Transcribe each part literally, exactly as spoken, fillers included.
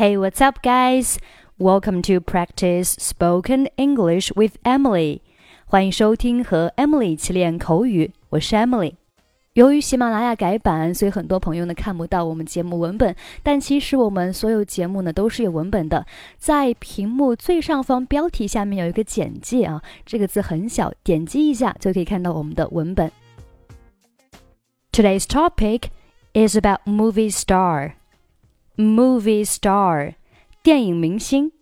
Hey, what's up, guys? Welcome to practice spoken English with Emily. 欢迎收听和 Emily 一起练口语，我是 Emily。由于喜马拉雅改版，所以很多朋友呢看不到我们节目文本，但其实我们所有节目呢都是有文本的。在屏幕最上方标题下面有一个简介啊，这个字很小，点击一下就可以看到我们的文本。Today's topic is about movie star.Movie star, 电影明星。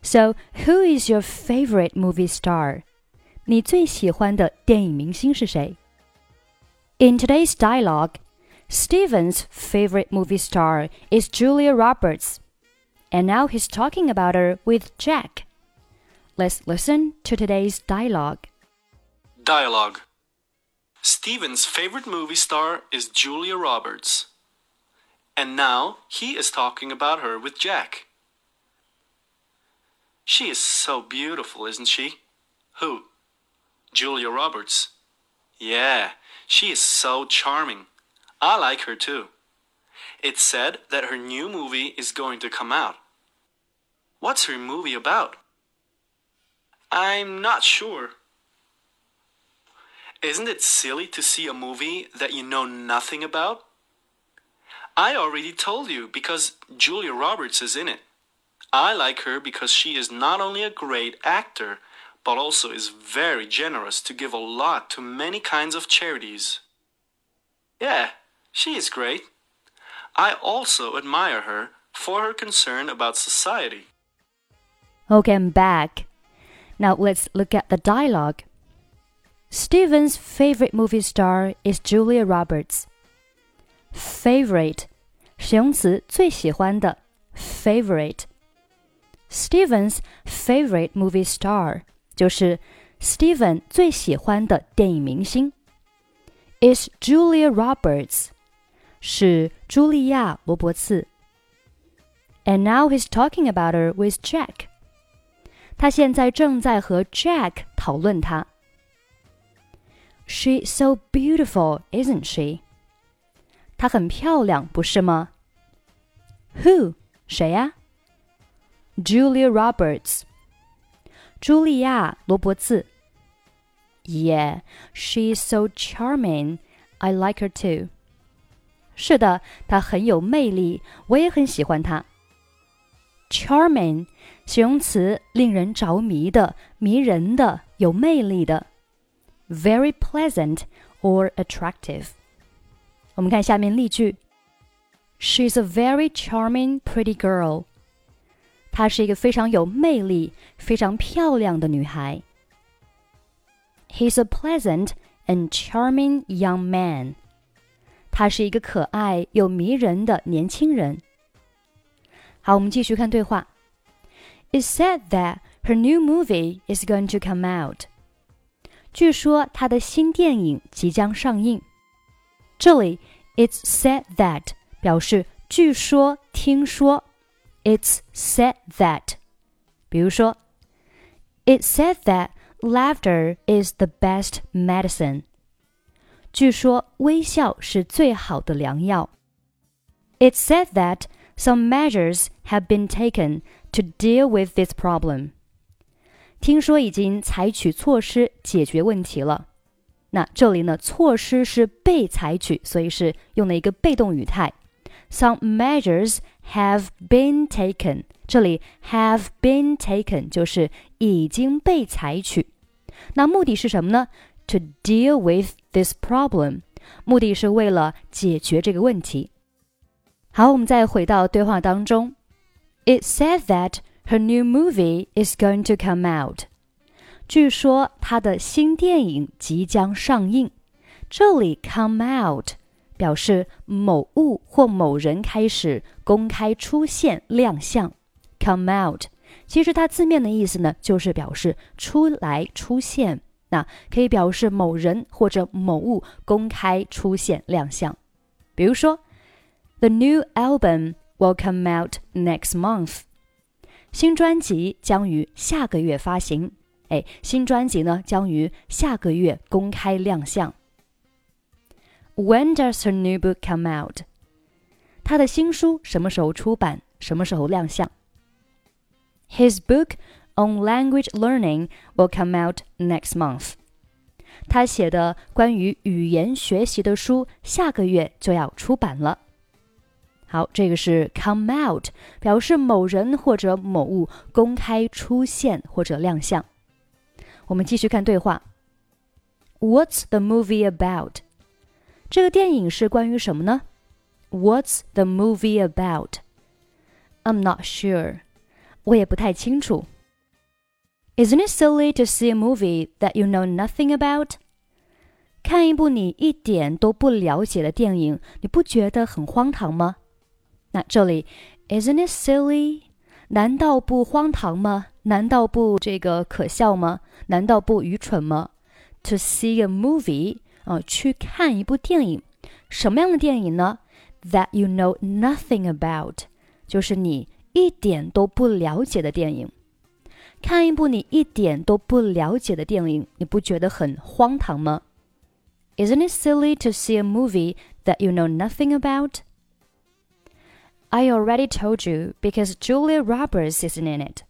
So, who is your favorite movie star? 你最喜欢的电影明星是谁？ In today's dialogue, Steven's favorite movie star is Julia Roberts, and now he's talking about her with Jack. Let's listen to today's dialogue. Dialogue. Steven's favorite movie star is Julia Roberts.And now he is talking about her with Jack. She is so beautiful, isn't she? Who? Julia Roberts. Yeah, she is so charming. I like her too. It's said that her new movie is going to come out. What's her movie about? I'm not sure. Isn't it silly to see a movie that you know nothing about?I already told you because Julia Roberts is in it. I like her because she is not only a great actor, but also is very generous to give a lot to many kinds of charities. Yeah, she is great. I also admire her for her concern about society. Okay, I'm back. Now let's look at the dialogue. Steven's favorite movie star is Julia Roberts.Favorite 形容词最喜欢的 favorite Steven's favorite movie star 就是 Steven 最喜欢的电影明星 is Julia Roberts 是茱莉亚罗伯茨 And now he's talking about her with Jack 他现在正在和 Jack 讨论她 She's so beautiful, isn't she?她很漂亮，不是吗 ？Who 谁呀、啊、？Julia Roberts， 茱莉亚·罗伯茨。Yeah, she's so charming. I like her too. 是的，她很有魅力，我也很喜欢她。Charming 形容词，令人着迷的、迷人的、有魅力的。Very pleasant or attractive.我们看下面例句 She's a very charming, pretty girl. 她是一个非常有魅力、非常漂亮的女孩。He's a pleasant and charming young man. 他是一个可爱又迷人的年轻人。好，我们继续看对话。It's said that her new movie is going to come out. 据说她的新电影即将上映。这里 it's said that 表示据说听说 It's said that 比如说 It's said that laughter is the best medicine 据说微笑是最好的良药 It's said that some measures have been taken to deal with this problem 听说已经采取措施解决问题了那这里呢措施是被采取所以是用了一个被动语态 Some measures have been taken 这里 have been taken 就是已经被采取那目的是什么呢 To deal with this problem 目的是为了解决这个问题好我们再回到对话当中 It said that her new movie is going to come out据说她的新电影即将上映这里 come out 表示某物或某人开始公开出现亮相 come out 其实它字面的意思呢就是表示出来出现那可以表示某人或者某物公开出现亮相比如说 The new album will come out next month 新专辑将于下个月发行哎，新专辑呢将于下个月公开亮相 When does her new book come out? 她的新书什么时候出版什么时候亮相。His book on language learning will come out next month. 他写的关于语言学习的书下个月就要出版了。好，这个是 come out， 表示某人或者某物公开出现或者亮相。我们继续看对话。What's the movie about? 这个电影是关于什么呢？ What's the movie about? I'm not sure. 我也不太清楚。Isn't it silly to see a movie that you know nothing about? 看一部你一点都不了解的电影，你不觉得很荒唐吗？那这里 Isn't it silly? 难道不荒唐吗？难道不这个可笑吗？难道不愚蠢吗？To see a movie， 啊，去看一部电影，什么样的电影呢？ That you know nothing about， 就是你一点都不了解的电影。看一部你一点都不了解的电影，你不觉得很荒唐吗？ Isn't it silly to see a movie that you know nothing about? I already told you because Julia Roberts isn't in it.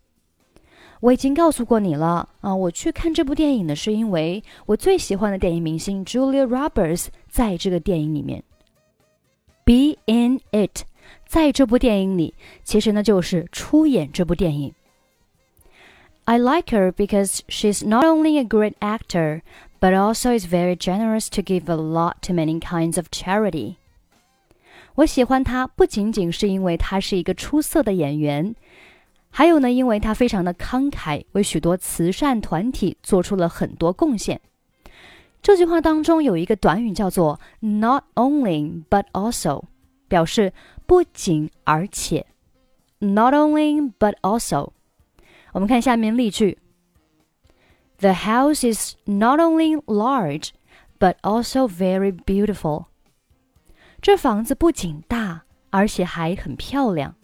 我已经告诉过你了啊！我去看这部电影呢，是因为我最喜欢的电影明星 Julia Roberts 在这个电影里面。Be in it， 在这部电影里，其实呢就是出演这部电影。I like her because she's not only a great actor, but also is very generous to give a lot to many kinds of charity.我喜欢她不仅仅是因为她是一个出色的演员。还有呢，因为他非常的慷慨，为许多慈善团体做出了很多贡献。这句话当中有一个短语叫做 not only but also， 表示不仅而且。Not only but also。我们看下面例句 ：The house is not only large but also very beautiful。这房子不仅大，而且还很漂亮。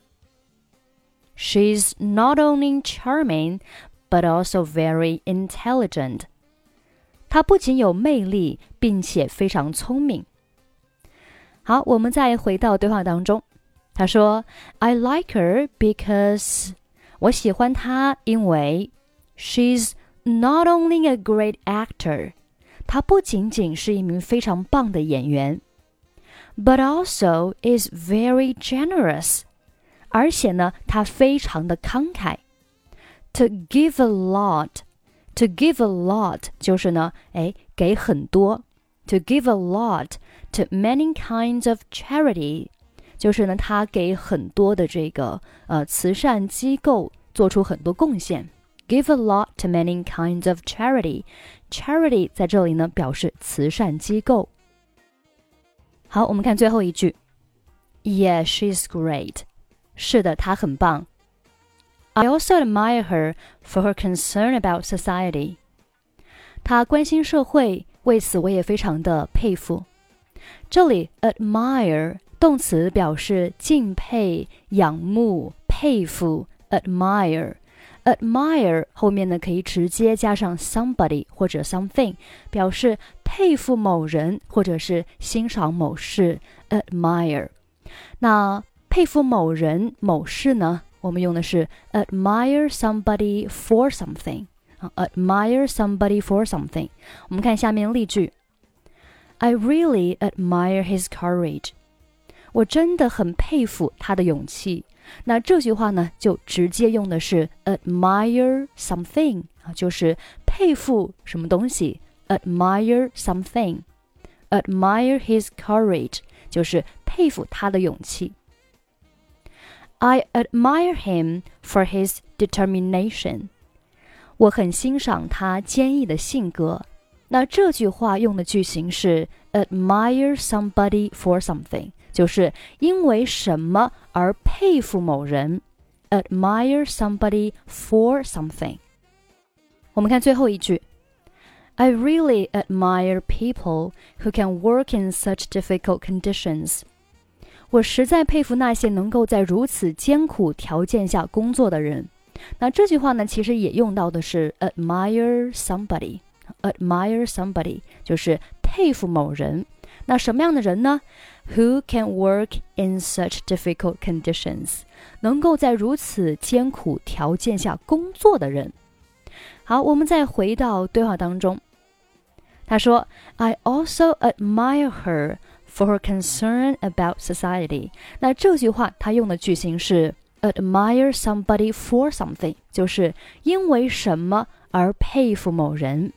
She's not only charming, but also very intelligent. 她不仅有魅力，并且非常聪明。好，我们再回到对话当中。她说 I like her because 我喜欢她，因为 She's not only a great actor. 她不仅仅是一名非常棒的演员 But also is very generous.而且呢，他非常的慷慨。To give a lot, to give a lot 就是呢，哎，给很多。To give a lot to many kinds of charity 就是呢，他给很多的这个呃慈善机构做出很多贡献。Give a lot to many kinds of charity. Charity 在这里呢表示慈善机构。好，我们看最后一句。Yeah, she's great.是的，她很棒。I also admire her for her concern about society. 她关心社会，为此我也非常的佩服。这里 admire 动词表示敬佩、仰慕、佩服。Admire, admire 后面呢可以直接加上 somebody 或者 something， 表示佩服某人或者是欣赏某事。Admire， 那。佩服某人某事呢，我们用的是 admire somebody for something. Admire somebody for something. 我们看下面例句 I really admire his courage. 我真的很佩服他的勇气。那这句话呢，就直接用的是 admire something， 就是佩服什么东西。Admire something. Admire his courage. 就是佩服他的勇气。I admire him for his determination. 我很欣赏他坚毅的性格。那这句话用的句型是 admire somebody for something， 就是因为什么而佩服某人。Admire somebody for something. 我们看最后一句 I really admire people who can work in such difficult conditions.我实在佩服那些能够在如此艰苦条件下工作的人。那这句话呢，其实也用到的是 admire somebody，admire somebody 就是佩服某人。那什么样的人呢？ Who can work in such difficult conditions? 能够在如此艰苦条件下工作的人。好，我们再回到对话当中。他说 I also admire her for her concern about society. 那这句话他用的句型是 admire somebody for something, 就是因为什么而佩服某人。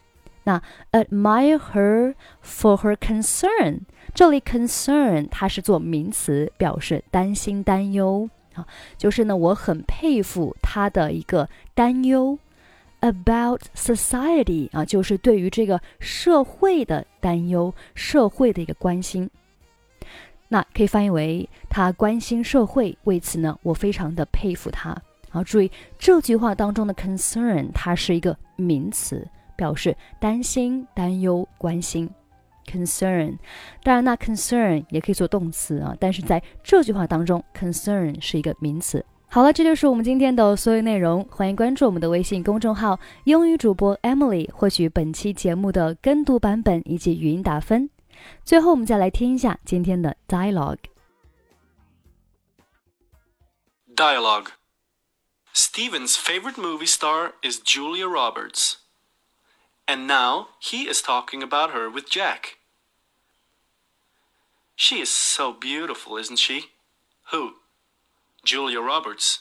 那 admire her for her concern, 这里 concern 它是做名词，表示担心担忧。好，就是呢，我很佩服她的一个担忧。About society 啊，就是对于这个社会的担忧，社会的一个关心。那可以翻译为他关心社会，为此呢，我非常的佩服他。好，注意这句话当中的 concern 它是一个名词，表示担心、担忧、关心。concern， 当然那 concern 也可以做动词啊，但是在这句话当中 concern 是一个名词。好了，这就是我们今天的所有内容，欢迎关注我们的微信公众号英语主播 Emily， 获取本期节目的跟读版本以及语音打分。最后我们再来听一下今天的 dialogue。 Dialogue. Steven's favorite movie star is Julia Roberts. And now he is talking about her with Jack. She is so beautiful, isn't she? Who?Julia Roberts.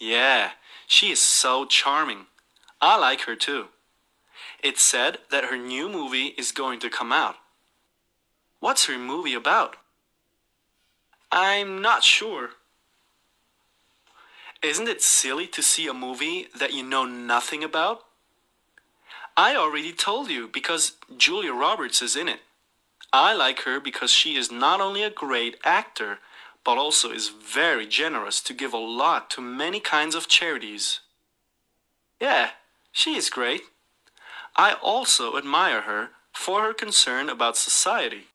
Yeah, she is so charming. I like her too. It's said that her new movie is going to come out. What's her movie about? I'm not sure. Isn't it silly to see a movie that you know nothing about? I already told you because Julia Roberts is in it. I like her because she is not only a great actor,but also is very generous to give a lot to many kinds of charities. Yeah, she is great. I also admire her for her concern about society.